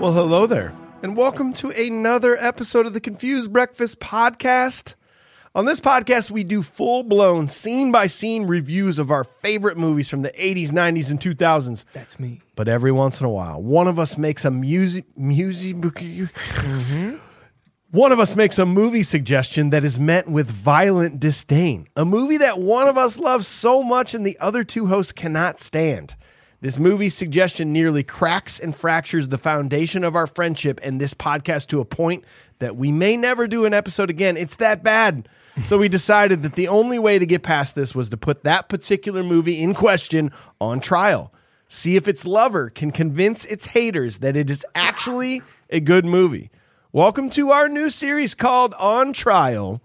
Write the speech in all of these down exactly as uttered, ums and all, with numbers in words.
Well, hello there, and welcome to another episode of the Confused Breakfast podcast. On this podcast, we do full-blown, scene-by-scene reviews of our favorite movies from the eighties, nineties, and two thousands. That's me. But every once in a while, one of us makes a music... music mm-hmm. One of us makes a movie suggestion that is met with violent disdain. A movie that one of us loves so much and the other two hosts cannot stand. This movie suggestion nearly cracks and fractures the foundation of our friendship and this podcast to a point that we may never do an episode again. It's that bad. So we decided that the only way to get past this was to put that particular movie in question on trial. See if its lover can convince its haters that it is actually a good movie. Welcome to our new series called On Trial.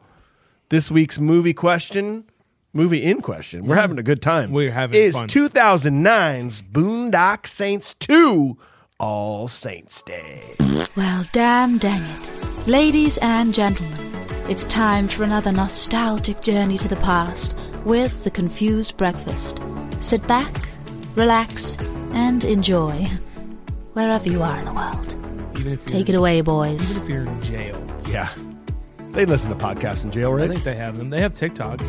This week's movie question... Movie in question. We're having a good time. We're having is fun. two thousand nine's Boondock Saints two: All Saints Day. Well, damn dang it. Ladies and gentlemen, it's time for another nostalgic journey to the past with the Confused Breakfast. Sit back, relax, and enjoy wherever you are in the world. Even if Take it away, boys. Even if you're in jail. Yeah. They listen to podcasts in jail, right? I think they have them. They have TikTok.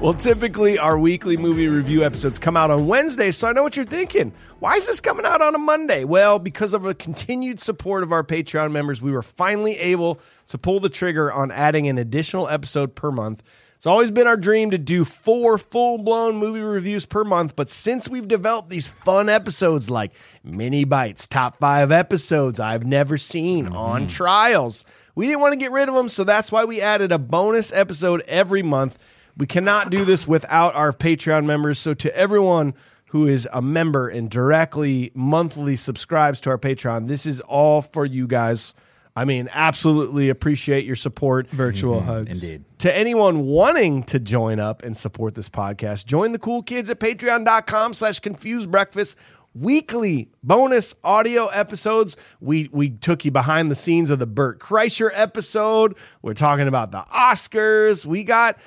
Well, typically our weekly movie review episodes come out on Wednesdays, so I know what you're thinking. Why is this coming out on a Monday? Well, because of the continued support of our Patreon members, we were finally able to pull the trigger on adding an additional episode per month. It's always been our dream to do four full-blown movie reviews per month, but since we've developed these fun episodes like Mini Bites, Top five Episodes I've Never Seen, mm-hmm. On Trials, we didn't want to get rid of them, so that's why we added a bonus episode every month. We cannot do this without our Patreon members. So to everyone who is a member and directly monthly subscribes to our Patreon, this is all for you guys. I mean, absolutely appreciate your support. Virtual mm-hmm. hugs. Indeed. To anyone wanting to join up and support this podcast, join the cool kids at patreon.com slash confused breakfast. Weekly bonus audio episodes. We we took you behind the scenes of the Bert Kreischer episode. We're talking about the Oscars. We got...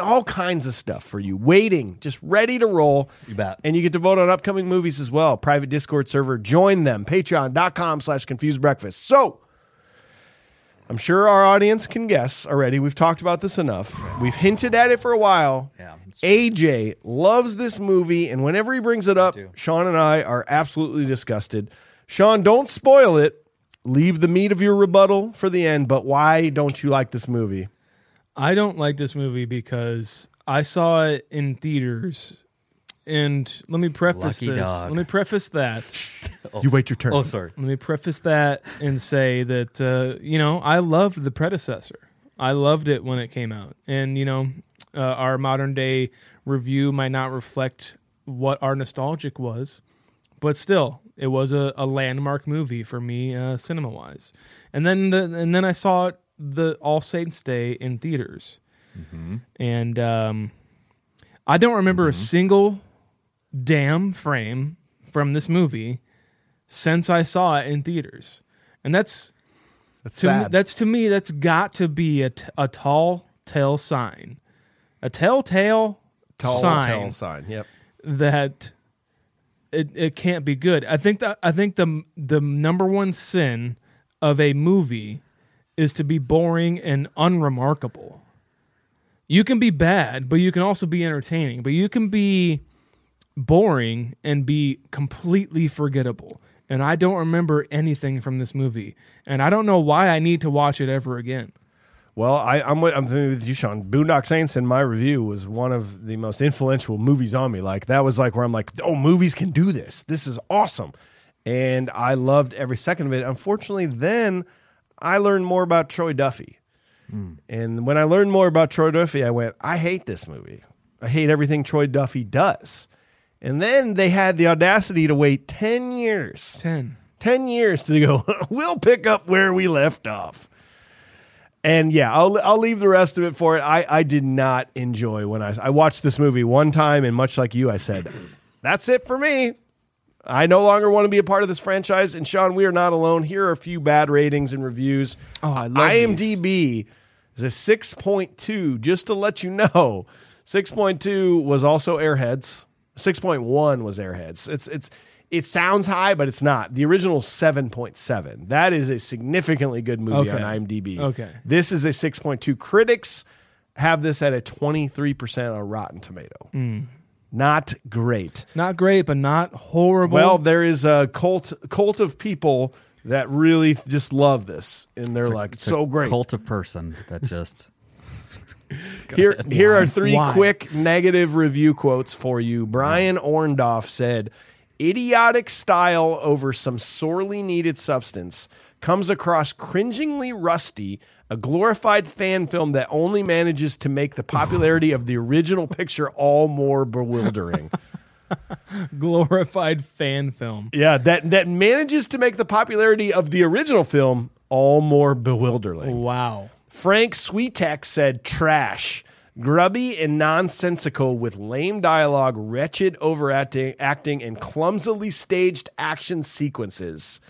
all kinds of stuff for you, waiting, just ready to roll. You bet. And you get to vote on upcoming movies as well. Private Discord server, join them. Patreon.com slash Confused Breakfast. So, I'm sure our audience can guess already. We've talked about this enough. We've hinted at it for a while. Yeah, A J loves this movie, and whenever he brings it up, Sean and I are absolutely disgusted. Sean, don't spoil it. Leave the meat of your rebuttal for the end, but why don't you like this movie? I don't like this movie because I saw it in theaters, and let me preface Lucky this. Dog. Let me preface that. Oh. You wait your turn. Oh, sorry. Let me preface that and say that, uh, you know, I loved the predecessor. I loved it when it came out. And, you know, uh, our modern day review might not reflect what our nostalgic was, but still, it was a, a landmark movie for me, uh, cinema-wise. And then, the, and then I saw it. The All Saints Day in theaters, mm-hmm. and um, I don't remember mm-hmm. a single damn frame from this movie since I saw it in theaters, and that's that's to sad. Me, that's to me that's got to be a, t- a tall tale sign, a telltale tall sign, tall sign. Yep. That it it can't be good. I think that I think the the number one sin of a movie is to be boring and unremarkable. You can be bad, but you can also be entertaining. But you can be boring and be completely forgettable. And I don't remember anything from this movie. And I don't know why I need to watch it ever again. Well, I, I'm, with, I'm with you, Sean. Boondock Saints, in my review, was one of the most influential movies on me. Like, that was like where I'm like, oh, movies can do this. This is awesome. And I loved every second of it. Unfortunately, then I learned more about Troy Duffy. Mm. And when I learned more about Troy Duffy, I went, I hate this movie. I hate everything Troy Duffy does. And then they had the audacity to wait ten years. ten. ten years to go, we'll pick up where we left off. And yeah, I'll I'll leave the rest of it for it. I, I did not enjoy when I, I watched this movie one time, and much like you, I said, that's it for me. I no longer want to be a part of this franchise. And Sean, we are not alone. Here are a few bad ratings and reviews. Oh, I love IMDb these. Is a six point two, just to let you know. six point two was also Airheads. six point one was Airheads. It's it's it sounds high, but it's not. The original seven point seven. That is a significantly good movie okay. on IMDb. Okay. This is a six point two. Critics have this at a twenty-three percent on Rotten Tomato. Mm. Not great. Not great, but not horrible. Well, there is a cult cult of people that really just love this, and they're it's like, a, it's so a great. Cult of person that just... Here, here are three Why? quick negative review quotes for you. Brian Orndorff said, idiotic style over some sorely needed substance comes across cringingly rusty, a glorified fan film that only manages to make the popularity of the original picture all more bewildering. Glorified fan film. Yeah, that, that manages to make the popularity of the original film all more bewildering. Wow. Frank Sweetek said, trash, grubby and nonsensical with lame dialogue, wretched overacting acting, and clumsily staged action sequences.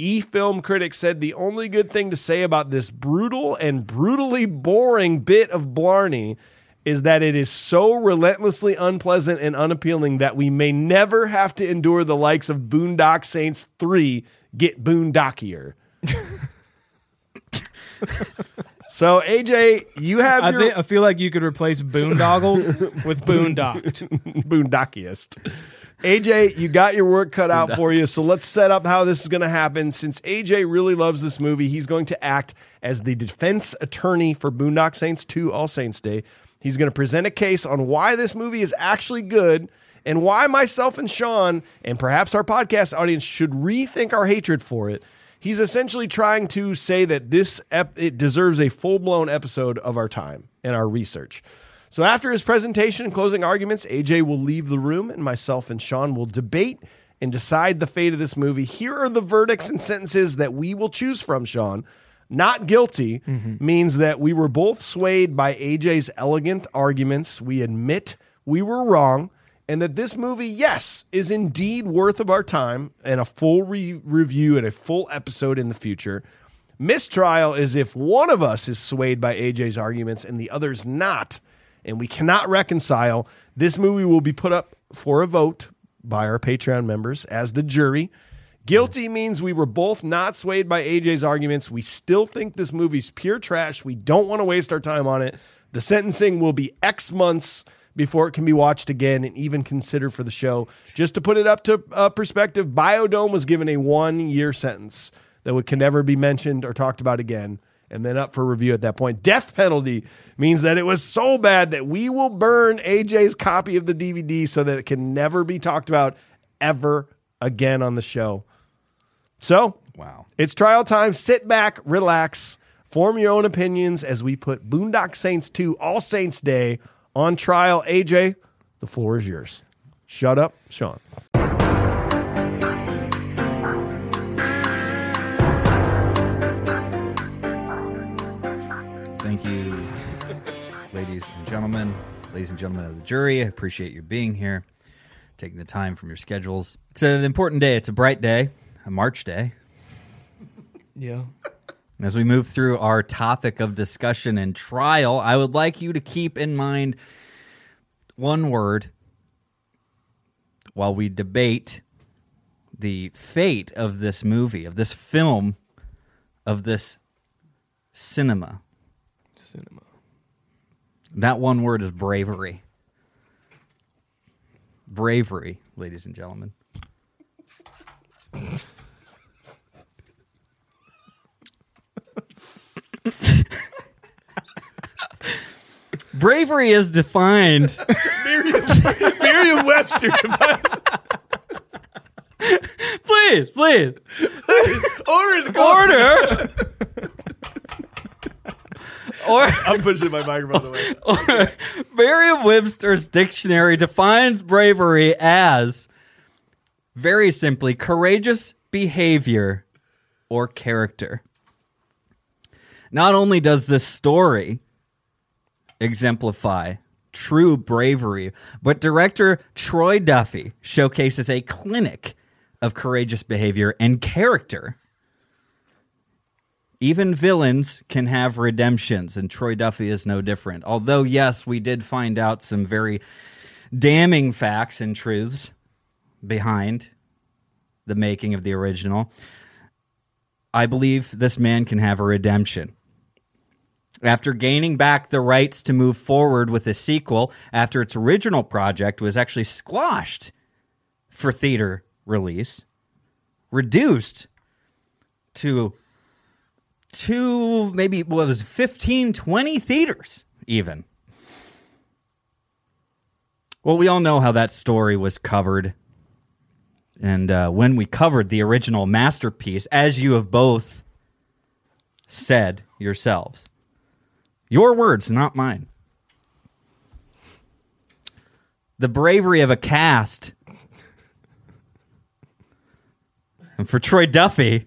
E-Film Critic said, the only good thing to say about this brutal and brutally boring bit of Blarney is that it is so relentlessly unpleasant and unappealing that we may never have to endure the likes of Boondock Saints three get boondockier. So A J, you have. I, your... think, I feel like you could replace boondoggled with boondocked, boondockiest. A J, you got your work cut out for you. So let's set up how this is going to happen. Since A J really loves this movie, he's going to act as the defense attorney for Boondock Saints two: All Saints Day. He's going to present a case on why this movie is actually good and why myself and Sean and perhaps our podcast audience should rethink our hatred for it. He's essentially trying to say that this ep- it deserves a full-blown episode of our time and our research. So after his presentation and closing arguments, A J will leave the room, and myself and Sean will debate and decide the fate of this movie. Here are the verdicts and sentences that we will choose from, Sean. Not guilty mm-hmm. means that we were both swayed by A J's elegant arguments. We admit we were wrong. And that this movie, yes, is indeed worth of our time and a full re- review and a full episode in the future. Mistrial is if one of us is swayed by A J's arguments and the other's not, and we cannot reconcile. This movie will be put up for a vote by our Patreon members as the jury. Guilty means we were both not swayed by A J's arguments. We still think this movie's pure trash. We don't want to waste our time on it. The sentencing will be X months before it can be watched again and even considered for the show. Just to put it up to uh, perspective, Biodome was given a one-year sentence that would, can never be mentioned or talked about again, and then up for review at that point. Death penalty means that it was so bad that we will burn A J's copy of the D V D so that it can never be talked about ever again on the show. So, wow, it's trial time. Sit back, relax, form your own opinions as we put Boondock Saints two, All Saints Day, on trial. A J, the floor is yours. Shut up, Sean. Thank you, ladies and gentlemen. Ladies and gentlemen of the jury, I appreciate you being here, taking the time from your schedules. It's an important day. It's a bright day, a March day. Yeah. As we move through our topic of discussion and trial, I would like you to keep in mind one word while we debate the fate of this movie, of this film, of this cinema. Cinema. That one word is bravery. Bravery, ladies and gentlemen. Bravery is defined. Merriam-Webster. Please, please. Order. The Order. Or, I'm pushing my microphone away. Or, Merriam-Webster's dictionary defines bravery as, very simply, courageous behavior or character. Not only does this story exemplify true bravery, but director Troy Duffy showcases a clinic of courageous behavior and character. Even villains can have redemptions, and Troy Duffy is no different. Although, yes, we did find out some very damning facts and truths behind the making of the original. I believe this man can have a redemption. After gaining back the rights to move forward with a sequel, after its original project was actually squashed for theater release, reduced to two, maybe what well, was fifteen, twenty theaters even. Well, we all know how that story was covered. And uh, when we covered the original masterpiece, as you have both said yourselves, your words, not mine. The bravery of a cast. And for Troy Duffy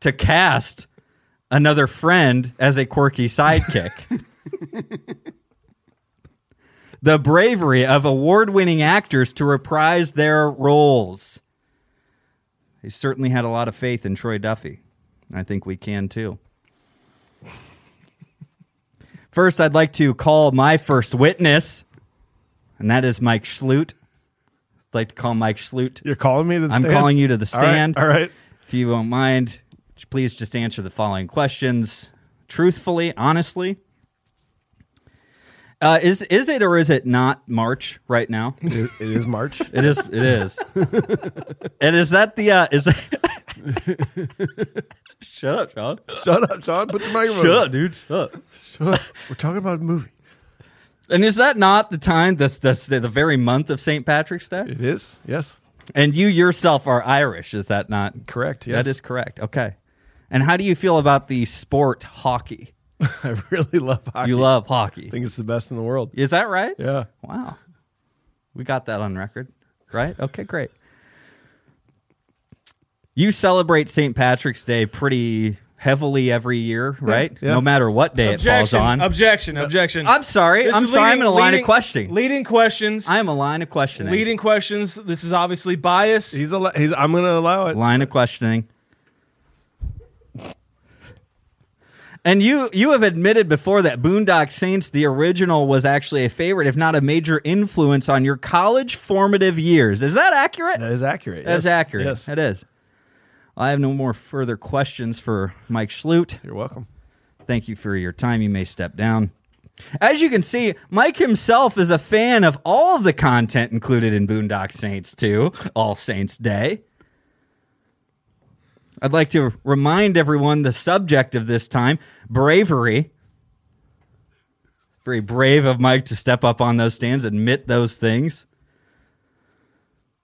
to cast another friend as a quirky sidekick. The bravery of award-winning actors to reprise their roles. They certainly had a lot of faith in Troy Duffy. I think we can too. First, I'd like to call my first witness, and that is Mike Schlute. I'd like to call Mike Schlute. You're calling me to the I'm stand? I'm calling you to the stand. All right, all right. If you won't mind, please just answer the following questions truthfully, honestly. Uh, is is it or is it not March right now? It is, it is March. It is. It is. And is that the... Uh, is that Shut up, John. Shut up, John. Put the microphone. Shut up, dude. Shut up. Shut up. We're talking about a movie. And is that not the time, that's, that's the, the very month of Saint Patrick's Day? It is, yes. And you yourself are Irish, is that not? Correct, yes. That is correct, okay. And how do you feel about the sport hockey? I really love hockey. You love hockey. I think it's the best in the world. Is that right? Yeah. Wow. We got that on record, right? Okay, great. You celebrate Saint Patrick's Day pretty heavily every year, right? Yeah, yeah. No matter what day objection, it falls on. Objection, objection. I'm sorry. This I'm sorry. Leading, I'm in a line leading, of questioning. Leading questions. I'm a line of questioning. Leading questions. This is obviously bias. He's, al- he's I'm going to allow it. Line of questioning. And you, you have admitted before that Boondock Saints, the original, was actually a favorite, if not a major influence on your college formative years. Is that accurate? That is accurate. That yes. is accurate. Yes. It is. I have no more further questions for Mike Schlute. You're welcome. Thank you for your time. You may step down. As you can see, Mike himself is a fan of all the content included in Boondock Saints two, All Saints Day. I'd like to remind everyone the subject of this time, bravery. Very brave of Mike to step up on those stands, admit those things.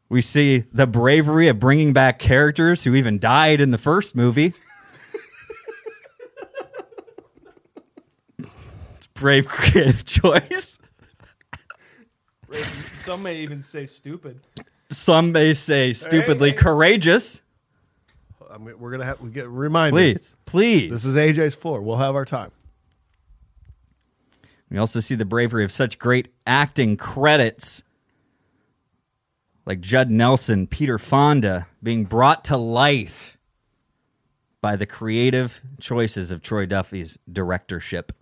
We see the bravery of bringing back characters who even died in the first movie. It's brave creative choice. Brave, some may even say stupid. Some may say stupidly hey, hey. courageous. I mean, we're going to have to get reminded. Please, please. This is A J's floor. We'll have our time. We also see the bravery of such great acting credits like Judd Nelson, Peter Fonda, being brought to life by the creative choices of Troy Duffy's directorship.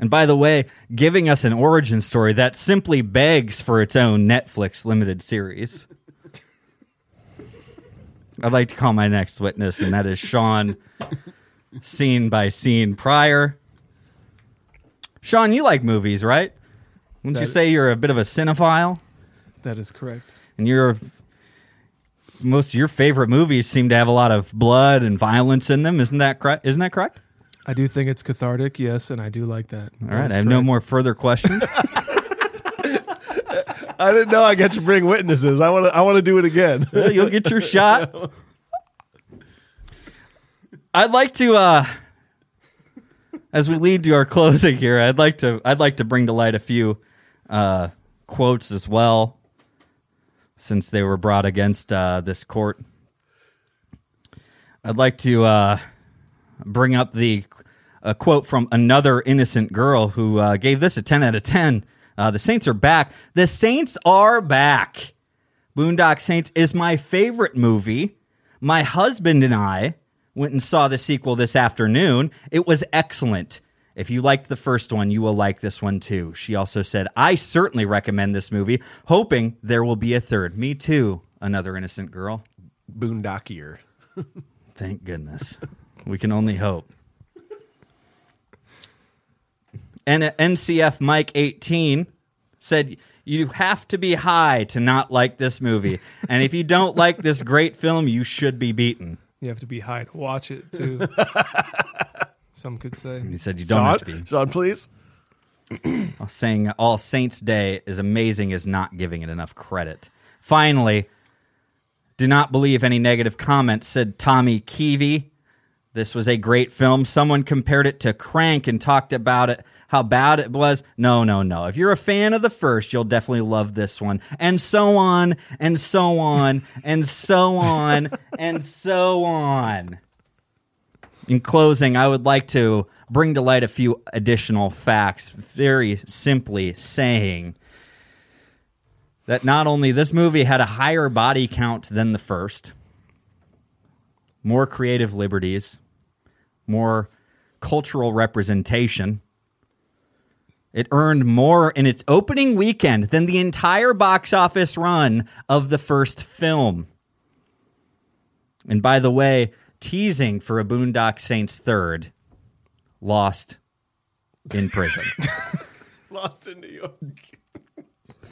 And by the way, giving us an origin story that simply begs for its own Netflix limited series. I'd like to call my next witness, and that is Sean, scene by scene prior. Sean, you like movies, right? Wouldn't that you say you're a bit of a cinephile? That is correct. And you're, most of your favorite movies seem to have a lot of blood and violence in them. Isn't that correct? Isn't that correct? I do think it's cathartic, yes, and I do like that. All that right, I have correct. no more further questions. I didn't know I got to bring witnesses. I want to. I want to do it again. Well, you'll get your shot. I'd like to, uh, as we lead to our closing here, I'd like to. I'd like to bring to light a few uh, quotes as well, since they were brought against uh, this court. I'd like to uh, bring up the a quote from another innocent girl who uh, gave this a ten out of ten. Uh, the Saints are back. The Saints are back. Boondock Saints is my favorite movie. My husband and I went and saw the sequel this afternoon. It was excellent. If you liked the first one, you will like this one too. She also said, I certainly recommend this movie, hoping there will be a third. Me too, another innocent girl. Boondockier. Thank goodness. We can only hope. And N C F Mike eighteen said, you have to be high to not like this movie. And if you don't like this great film, you should be beaten. You have to be high to watch it, too. Some could say. And he said you don't John, have to be. John, please. Saying All Saints Day is amazing is not giving it enough credit. Finally, do not believe any negative comments, said Tommy Keevy. This was a great film. Someone compared it to Crank and talked about it. How bad it was? No, no, no. If you're a fan of the first, you'll definitely love this one. And so on, and so on, and so on, and so on. In closing, I would like to bring to light a few additional facts, very simply saying that not only this movie had a higher body count than the first, more creative liberties, more cultural representation. It earned more in its opening weekend than the entire box office run of the first film. And by the way, teasing for a Boondock Saints third, lost in prison. Lost in New York.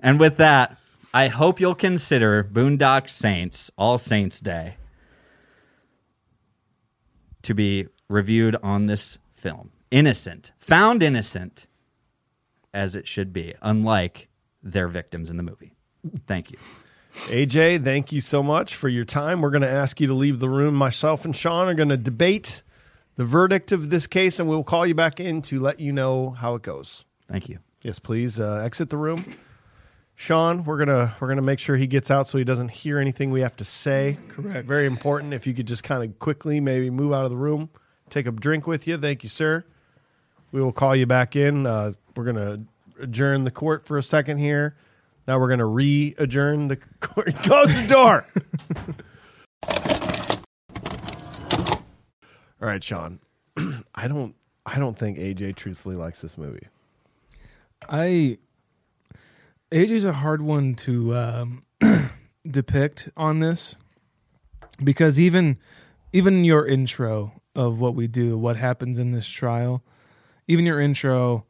And with that, I hope you'll consider Boondock Saints, All Saints Day, to be reviewed on this film. Innocent. Found innocent. As it should be, unlike their victims in the movie. Thank you. A J, thank you so much for your time. We're going to ask you to leave the room. Myself and Sean are going to debate the verdict of this case, and we'll call you back in to let you know how it goes. Thank you. Yes, please uh, exit the room. Sean, we're gonna we're gonna make sure he gets out so he doesn't hear anything we have to say. Correct. It's very important. If you could just kind of quickly maybe move out of the room, take a drink with you. Thank you, sir. We will call you back in. Uh, we're going to adjourn the court for a second here. Now we're going to re-adjourn the court. Close the door. All right, Sean. I don't I don't think A J truthfully likes this movie. I A J's a hard one to um, depict on this, because even even your intro of what we do, what happens in this trial, even your intro,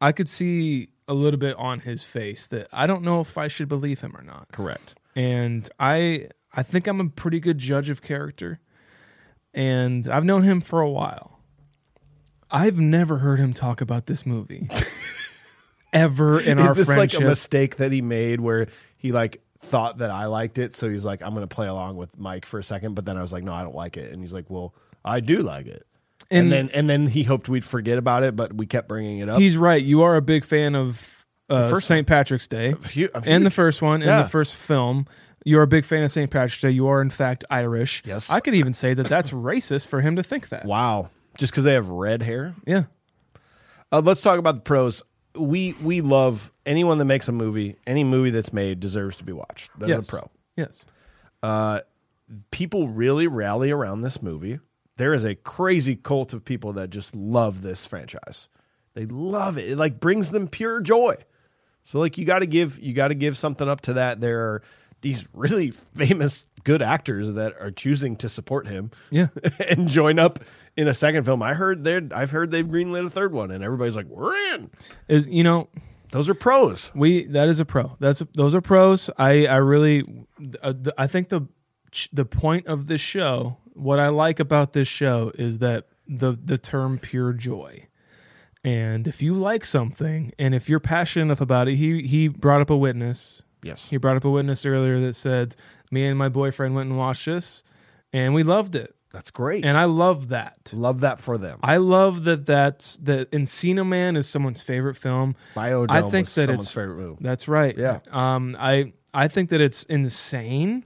I could see a little bit on his face that I don't know if I should believe him or not. Correct. And I I think I'm a pretty good judge of character, and I've known him for a while. I've never heard him talk about this movie ever in Is our this friendship. Is like a mistake that he made where he like thought that I liked it, so he's like, I'm going to play along with Mike for a second, but then I was like, no, I don't like it. And he's like, well, I do like it. And, and then and then he hoped we'd forget about it, but we kept bringing it up. He's right. You are a big fan of uh, first Saint Patrick's Day huge, and the first one yeah. and the first film. You're a big fan of Saint Patrick's Day. You are, in fact, Irish. Yes. I could even say that that's racist for him to think that. Wow. Just because they have red hair? Yeah. Uh, let's talk about the pros. We we love anyone that makes a movie. Any movie that's made deserves to be watched. That's yes. a pro. Yes. Uh, people really rally around this movie. There is a crazy cult of people that just love this franchise. They love it. It like brings them pure joy. So like you got to give you got to give something up to that. There are these really famous good actors that are choosing to support him, yeah, and join up in a second film. I heard they I've heard they've greenlit a third one, and everybody's like, we're in. Is you know, those are pros. We that is a pro. That's those are pros. I I really uh, the, I think the the point of this show, what I like about this show is that the the term pure joy. And if you like something, and if you're passionate enough about it, he he brought up a witness. Yes. He brought up a witness earlier that said, me and my boyfriend went and watched this, and we loved it. That's great. And I love that. Love that for them. I love that that's, that Encino Man is someone's favorite film. Biodome I think was that someone's it's, favorite movie. That's right. Yeah. Um, I I think that it's insane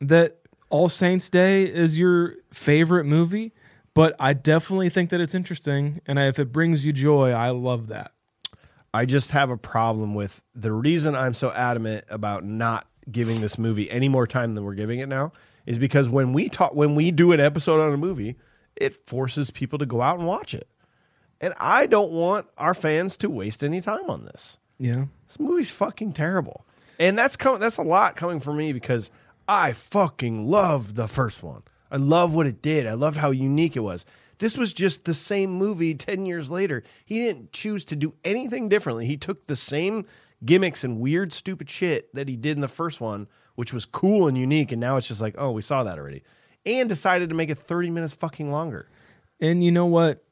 that All Saints Day is your favorite movie. But I definitely think that it's interesting, and if it brings you joy, I love that. I just have a problem with the reason I'm so adamant about not giving this movie any more time than we're giving it now is because when we talk, when we do an episode on a movie, it forces people to go out and watch it, and I don't want our fans to waste any time on this. Yeah, this movie's fucking terrible, and that's com- that's a lot coming from me because I fucking loved the first one. I love what it did. I loved how unique it was. This was just the same movie ten years later. He didn't choose to do anything differently. He took the same gimmicks and weird, stupid shit that he did in the first one, which was cool and unique, and now it's just like, oh, we saw that already, and decided to make it thirty minutes fucking longer. And you know what?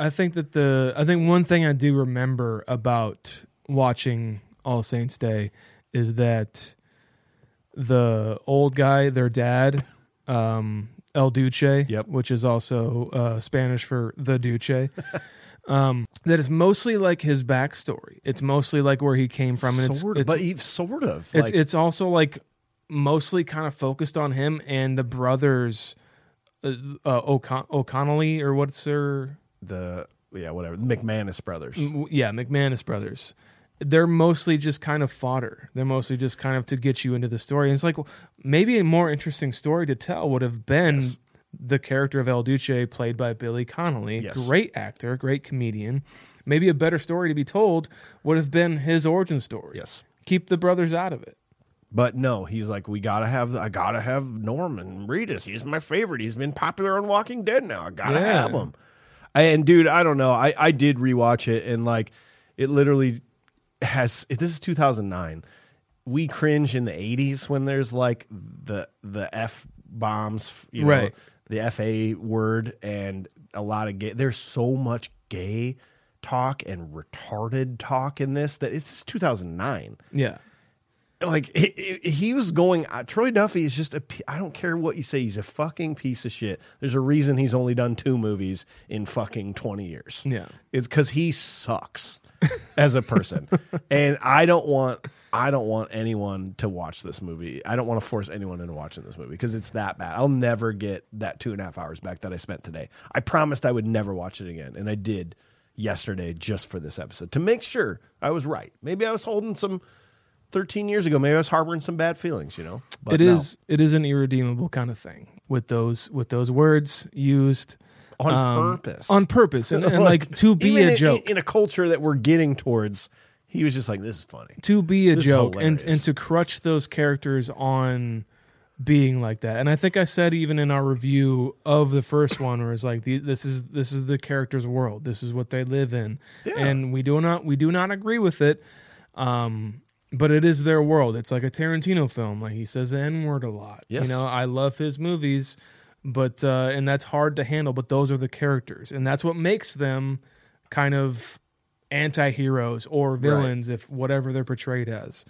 I think that the I think one thing I do remember about watching All Saints Day is that the old guy, their dad... Um, El Duce, yep. Which is also uh, Spanish for the Duce. um, that is mostly like his backstory. It's mostly like where he came from, and sort it's, of, it's but sort of. It's like, it's also like mostly kind of focused on him and the brothers uh, uh, O'Con- O'Connelly or what's their the yeah whatever McManus brothers. Yeah, McManus brothers. They're mostly just kind of fodder. They're mostly just kind of to get you into the story. And it's like, well, maybe a more interesting story to tell would have been yes. the character of El Duce played by Billy Connolly. Yes. Great actor, great comedian. Maybe a better story to be told would have been his origin story. Yes. Keep the brothers out of it. But no, he's like, we gotta have, I gotta have Norman Reedus. He's my favorite. He's been popular on Walking Dead now. I gotta yeah. have him. And dude, I don't know. I, I did rewatch it, and like, it literally... Has this is two thousand nine. We cringe in the eighties when there's like the the F bombs, you know, right. The F A word, and a lot of gay. There's so much gay talk and retarded talk in this that it's two thousand nine. Yeah, like it, it, he was going. Uh, Troy Duffy is just a. I don't care what you say. He's a fucking piece of shit. There's a reason he's only done two movies in fucking twenty years. Yeah, it's because he sucks. As a person, and I don't want I don't want anyone to watch this movie. I don't want to force anyone into watching this movie because it's that bad. I'll never get that two and a half hours back that I spent today. I promised I would never watch it again, and I did yesterday just for this episode to make sure I was right. Maybe I was holding some thirteen years ago. Maybe I was harboring some bad feelings. You know, but it is no. it is an irredeemable kind of thing with those with those words used. On um, purpose. On purpose. And, and like, to be a in, joke. In a culture that we're getting towards, he was just like, this is funny. To be a this joke and, and to crutch those characters on being like that. And I think I said even in our review of the first one where it's like, the, this is this is the character's world. This is what they live in. Yeah. And we do not we do not agree with it. Um, but it is their world. It's like a Tarantino film. Like, he says the N-word a lot. Yes. You know, I love his movies. But uh, and that's hard to handle, but those are the characters, and that's what makes them kind of anti-heroes or villains, right. If whatever they're portrayed as.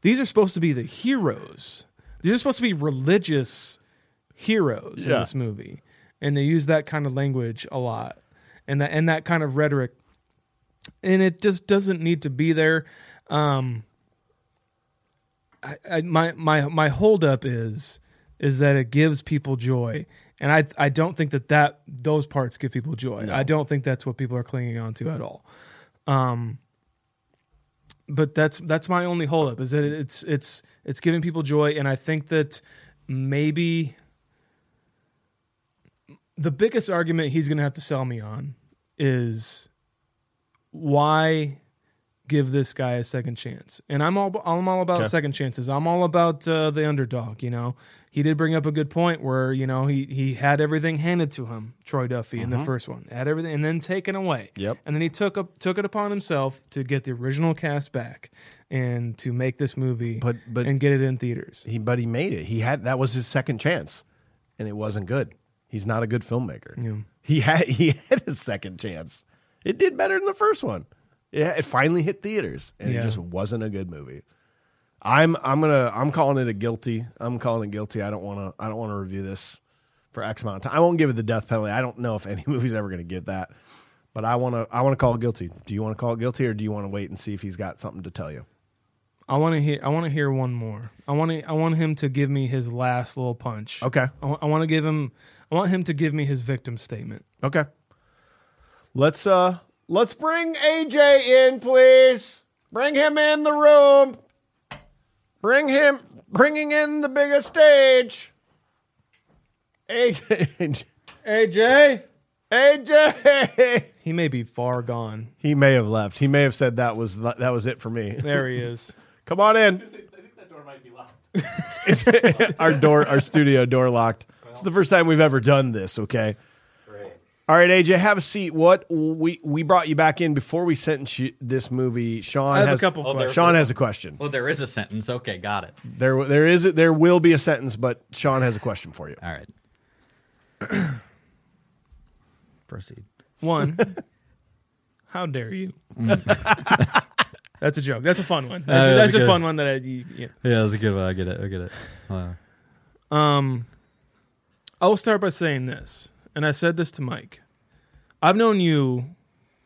These are supposed to be the heroes. These are supposed to be religious heroes yeah. in this movie, and they use that kind of language a lot, and that and that kind of rhetoric, and it just doesn't need to be there. Um, I, I, my my my holdup is. Is that it gives people joy, and I I don't think that, that those parts give people joy. No. I don't think that's what people are clinging on to at all. Um, but that's that's my only holdup is that it's it's it's giving people joy, and I think that maybe the biggest argument he's going to have to sell me on is why give this guy a second chance? And I'm all I'm all about okay. second chances. I'm all about uh, the underdog, you know. He did bring up a good point where, you know, he, he had everything handed to him, Troy Duffy, mm-hmm. in the first one. Had everything and then taken away. Yep. And then he took up, took it upon himself to get the original cast back and to make this movie but, but, and get it in theaters. He but he made it. He had that was his second chance. And it wasn't good. He's not a good filmmaker. Yeah. He had he had his second chance. It did better than the first one. Yeah, it finally hit theaters, and yeah. it just wasn't a good movie. I'm I'm gonna I'm calling it a guilty. I'm calling it guilty. I don't wanna I don't wanna review this for X amount of time. I won't give it the death penalty. I don't know if any movie's ever gonna get that. But I wanna I wanna call it guilty. Do you wanna call it guilty, or do you wanna wait and see if he's got something to tell you? I wanna hear I wanna hear one more. I wanna I want him to give me his last little punch. Okay. I, I wanna give him I want him to give me his victim statement. Okay. Let's uh let's bring A J in, please. Bring him in the room. Bring him, bringing in the biggest stage. A J. A J. A J. He may be far gone. He may have left. He may have said that was that was it for me. There he is. Come on in. I think that door might be locked. Is it, our door, our studio door locked. Well, it's the first time we've ever done this, okay? Great. All right, A J, have a seat. What we we brought you back in before we sentenced you this movie. Sean I have has a couple. Oh, Sean a, has a question. Oh, there is a sentence. Okay, got it. There there is a, there will be a sentence, but Sean has a question for you. All right. Proceed. One. How dare you? Mm. That's a joke. That's a fun one. That's, uh, that's, that's a, a fun one that I yeah. Yeah, that's a good one. I get it. I get it. Wow. Um I'll start by saying this. And I said this to Mike. I've known you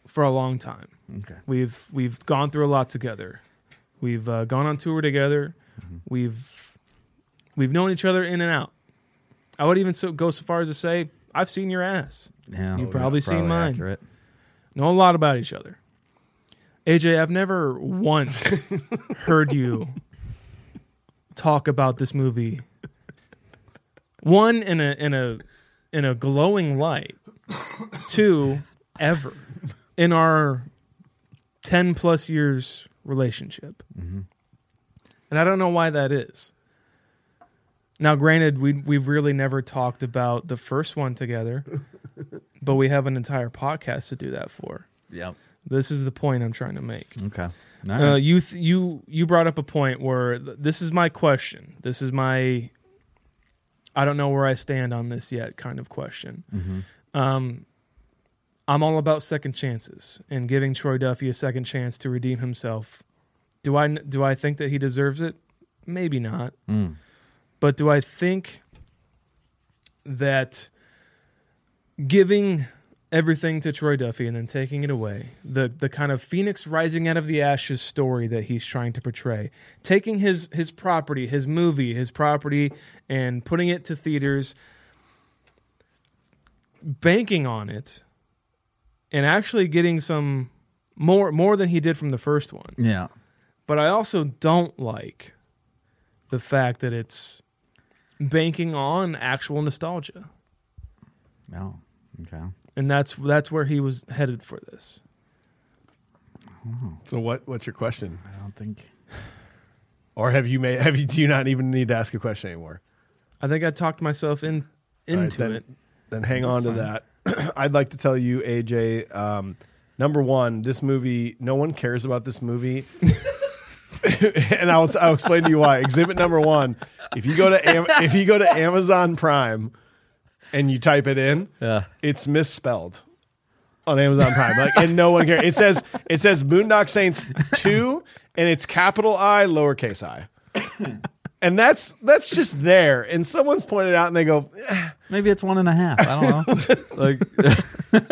for a long time. Okay. We've we've gone through a lot together. We've uh, gone on tour together. Mm-hmm. We've we've known each other in and out. I would even so, go so far as to say I've seen your ass. Yeah, You've probably seen probably mine. Accurate. Know a lot about each other. A J, I've never once heard you talk about this movie. One in a in a. in a glowing light to ever in our ten plus years relationship. Mm-hmm. And I don't know why that is. Now, granted, we, we've really never talked about the first one together, but we have an entire podcast to do that for. Yeah. This is the point I'm trying to make. Okay. Right. Uh, you, th- you, you brought up a point where th- this is my question. This is my... I don't know where I stand on this yet kind of question. Mm-hmm. Um, I'm all about second chances and giving Troy Duffy a second chance to redeem himself. Do I, do I think that he deserves it? Maybe not. Mm. But do I think that giving everything to Troy Duffy and then taking it away, the the kind of phoenix rising out of the ashes story that he's trying to portray, taking his his property, his movie, his property, and putting it to theaters, banking on it, and actually getting some more more than he did from the first one. Yeah. But I also don't like the fact that it's banking on actual nostalgia. No. Okay. And that's that's where he was headed for this. So what what's your question? I don't think. Or have you made have you do you not even need to ask a question anymore? I think I talked myself in into right, then, it. Then hang on to that. I'd like to tell you, A J, um, number one, this movie, no one cares about this movie. And I'll I'll explain to you why. Exhibit number one, if you go to Am- if you go to Amazon Prime and you type it in, yeah. it's misspelled on Amazon Prime. Like, and no one cares. It says it says Boondock Saints two, and it's capital I, lowercase I. And that's that's just there. And someone's pointed out, and they go, eh. Maybe it's one and a half. I don't know. Like,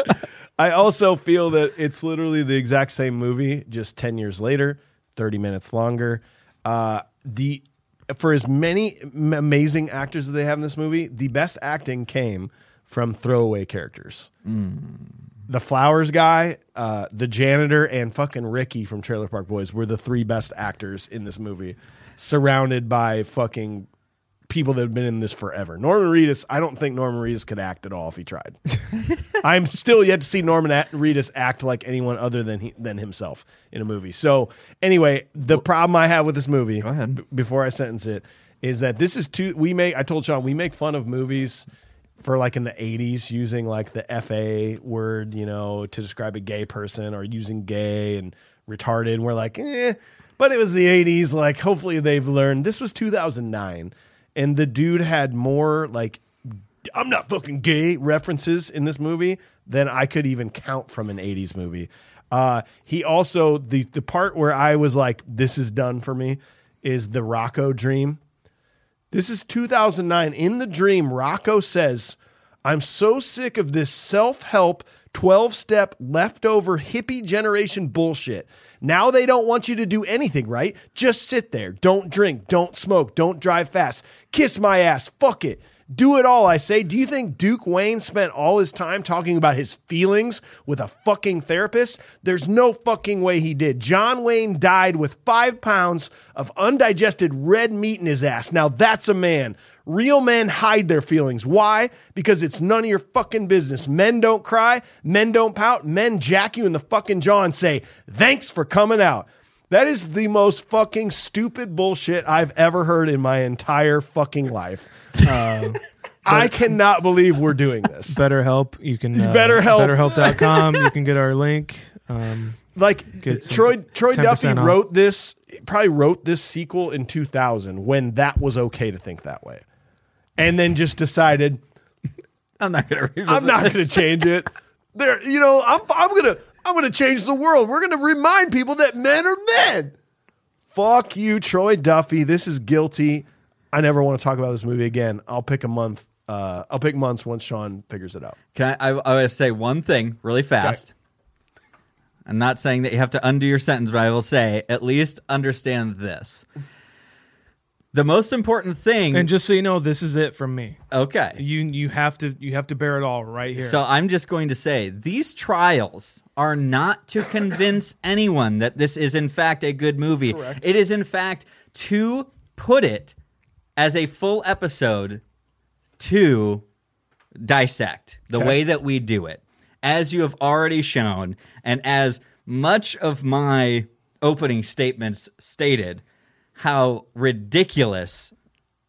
I also feel that it's literally the exact same movie, just ten years later, thirty minutes longer. Uh, the... For as many amazing actors as they have in this movie, the best acting came from throwaway characters. Mm. The Flowers guy, uh, the janitor, and fucking Ricky from Trailer Park Boys were the three best actors in this movie, surrounded by fucking people that have been in this forever. Norman Reedus, I don't think Norman Reedus could act at all if he tried. I'm still yet to see Norman Reedus act like anyone other than he, than himself in a movie. So anyway, the problem I have with this movie, go ahead. B- before I sentence it, is that this is too, we make, I told Sean, we make fun of movies for like in the eighties using like the F A word, you know, to describe a gay person, or using gay and retarded. And we're like, eh, but it was the eighties. Like, hopefully they've learned. This was two thousand nine. And the dude had more, like, I'm not fucking gay references in this movie than I could even count from an eighties movie. Uh, he also, the the part where I was like, this is done for me, is the Rocco dream. This is two thousand nine. In the dream, Rocco says, I'm so sick of this self-help twelve-step leftover hippie generation bullshit. Now they don't want you to do anything, right? Just sit there. Don't drink. Don't smoke. Don't drive fast. Kiss my ass. Fuck it. Do it all, I say. Do you think Duke Wayne spent all his time talking about his feelings with a fucking therapist? There's no fucking way he did. John Wayne died with five pounds of undigested red meat in his ass. Now that's a man. Real men hide their feelings. Why? Because it's none of your fucking business. Men don't cry. Men don't pout. Men jack you in the fucking jaw and say, thanks for coming out. That is the most fucking stupid bullshit I've ever heard in my entire fucking life. Um, I cannot believe we're doing this. BetterHelp. You can uh, BetterHelp. BetterHelp dot com. You can get our link. Um, like Troy Troy Duffy off. wrote this, probably wrote this sequel in two thousand when that was okay to think that way. And then just decided, I'm not going to. I'm not going to change it. There, you know, I'm. I'm going to. I'm going to change the world. We're going to remind people that men are men. Fuck you, Troy Duffy. This is guilty. I never want to talk about this movie again. I'll pick a month. Uh, I'll pick months once Sean figures it out. Can I? I, I would say one thing really fast. Okay. I'm not saying that you have to undo your sentence, but I will say at least understand this. The most important thing, and just so you know, this is it from me. Okay, you you have to you have to bear it all right here. So I'm just going to say these trials are not to convince anyone that this is in fact a good movie. Correct. It is in fact to put it as a full episode to dissect the okay. way that we do it, as you have already shown, and as much of my opening statements stated. How ridiculous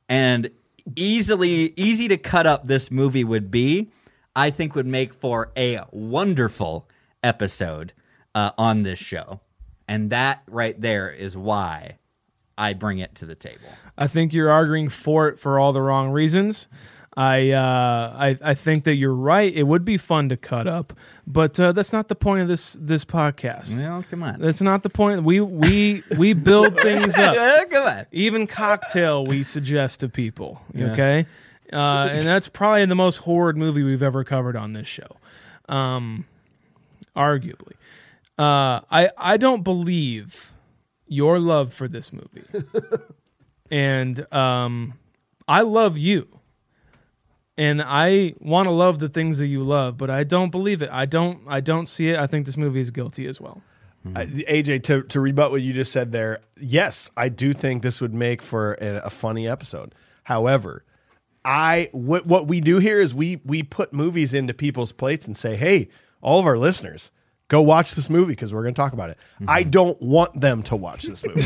and easily easy to cut up this movie would be, I think would make for a wonderful episode uh, on this show. And that right there is why I bring it to the table. I think you're arguing for it for all the wrong reasons. I uh, I, I think that you're right. It would be fun to cut up, but uh, that's not the point of this this podcast. No, come on. That's not the point. We we we build things up. Come on. Even cocktail we suggest to people. Yeah. Okay, uh, and that's probably the most horrid movie we've ever covered on this show, um, arguably. Uh, I I don't believe your love for this movie, and um, I love you. And I want to love the things that you love, but I don't believe it. I don't. I don't see it. I think this movie is guilty as well. Uh, A J, to, to rebut what you just said there, yes, I do think this would make for a, a funny episode. However, I what what we do here is we we put movies into people's plates and say, hey, all of our listeners, go watch this movie because we're going to talk about it. Mm-hmm. I don't want them to watch this movie.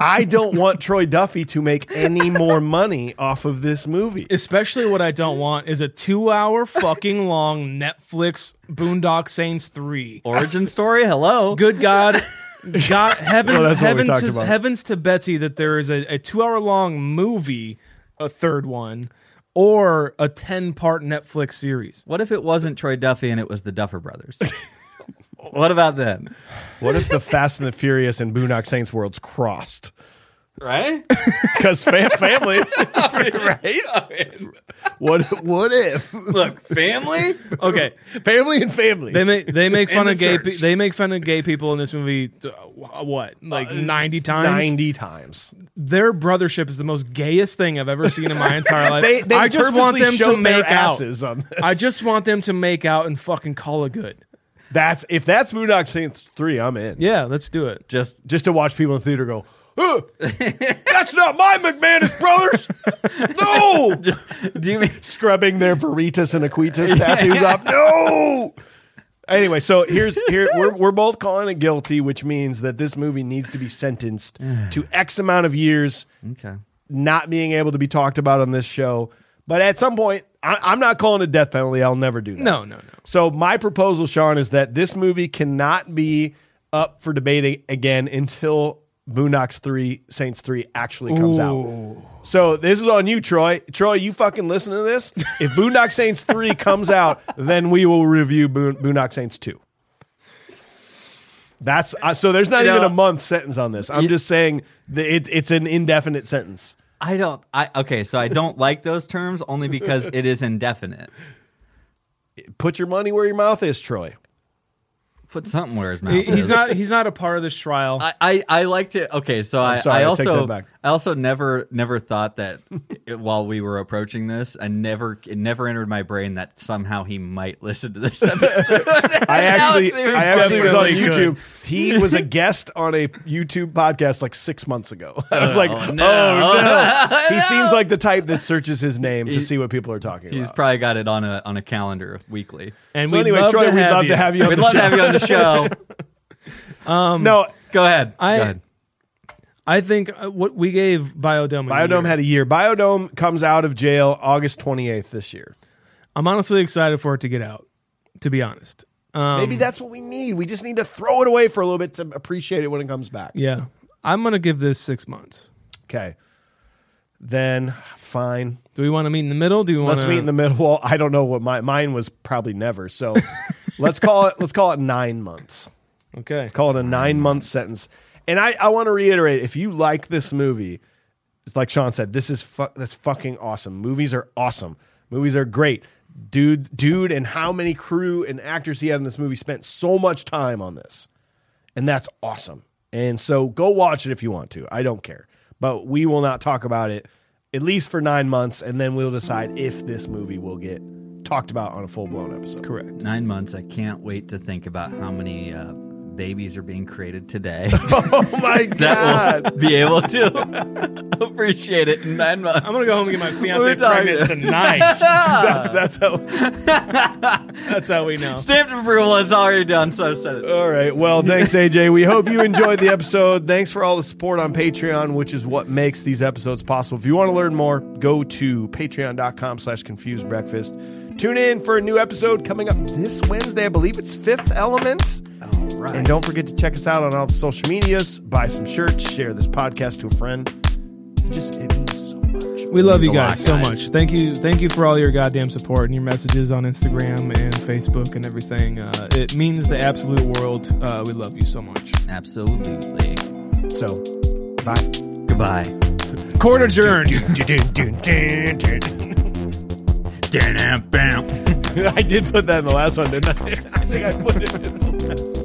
I don't want Troy Duffy to make any more money off of this movie. Especially what I don't want is a two-hour fucking long Netflix Boondock Saints three. Origin story? Hello? Good God. God heaven, well, heaven to, heavens to Betsy that there is a, a two-hour long movie, a third one, or a ten-part Netflix series. What if it wasn't Troy Duffy and it was the Duffer Brothers? What about them? What if the Fast and the Furious and Boondock Saints worlds crossed? Right? Because fam- family. I mean, right? I mean. What What if? Look, family? Okay. Family and family. They make they make fun of gay pe- they make fun of gay people in this movie uh, what? Like uh, ninety times? ninety times. Their brothership is the most gayest thing I've ever seen in my entire life. they, they I just want them to make out. I just want them to make out and fucking call it good. That's if that's Boondock Saints three, I'm in. Yeah, let's do it. Just just to watch people in the theater go, huh, that's not my McManus brothers. No. Do you mean scrubbing their Veritas and Aquitas tattoos off? No. Anyway, so here's here we're we're both calling it guilty, which means that this movie needs to be sentenced to X amount of years, okay, not being able to be talked about on this show. But at some point, I, I'm not calling it death penalty. I'll never do that. No, no, no. So my proposal, Sean, is that this movie cannot be up for debate again until Boondocks three, Saints three actually comes Ooh. out. So this is on you, Troy. Troy, you fucking listen to this. If Boondock Saints three comes out, then we will review Boon- Boondock Saints two. That's uh, so there's not no, even a month sentence on this. I'm you, just saying that it, it's an indefinite sentence. I don't. I okay. So I don't like those terms only because it is indefinite. Put your money where your mouth is, Troy. Put something where his mouth is. He's not. He's not a part of this trial. I. I, I like to. Okay. So I, sorry, I also. I also never. Never thought that it, while we were approaching this, I never. It never entered my brain that somehow he might listen to this episode. I actually. I actually was on YouTube. Could. He was a guest on a YouTube podcast like six months ago. I was oh, like, no. oh no. He seems like the type that searches his name he, to see what people are talking he's about. He's probably got it on a on a calendar weekly. And so anyway, Troy, we'd love to have you. We'd love to have you on the show. show um no go ahead i go ahead. I think what we gave Biodome Biodome a had a year. Biodome comes out of jail August twenty-eighth this year. I'm honestly excited for it to get out, to be honest. Um maybe that's what we need. We just need to throw it away for a little bit to appreciate it when it comes back. Yeah, I'm gonna give this six months. Okay, then fine. Do we want to meet in the middle? Do we want to meet in the middle? Well, I don't know what my mine was. Probably never. So let's call it. Let's call it nine months. Okay. Let's call it a nine, nine month months. sentence. And I, I want to reiterate: if you like this movie, like Sean said, this is fu- that's fucking awesome. Movies are awesome. Movies are great. Dude, dude, and how many crew and actors he had in this movie spent so much time on this, and that's awesome. And so go watch it if you want to. I don't care. But we will not talk about it, at least for nine months, and then we'll decide if this movie will get talked about on a full-blown episode. Correct. Nine months. I can't wait to think about how many uh, babies are being created today. Oh, my God. That will be able to appreciate it in nine months. I'm going to go home and get my fiancée pregnant tonight. that's, that's, how, that's how we know. Stamped approval. It's already done, so I said it. All right. Well, thanks, A J. We hope you enjoyed the episode. Thanks for all the support on Patreon, which is what makes these episodes possible. If you want to learn more, go to patreon dot com slash confused breakfast. Tune in for a new episode coming up this Wednesday. I believe it's Fifth Element. All right. And don't forget to check us out on all the social medias. Buy some shirts. Share this podcast to a friend. Just it means so much. We, we love you guys, lot, guys so much. Thank you, thank you for all your goddamn support and your messages on Instagram and Facebook and everything. Uh, it means the absolute world. Uh, we love you so much. Absolutely. So, bye. Goodbye. Court adjourned. I did put that in the last one, didn't I? I think I put it in the last one.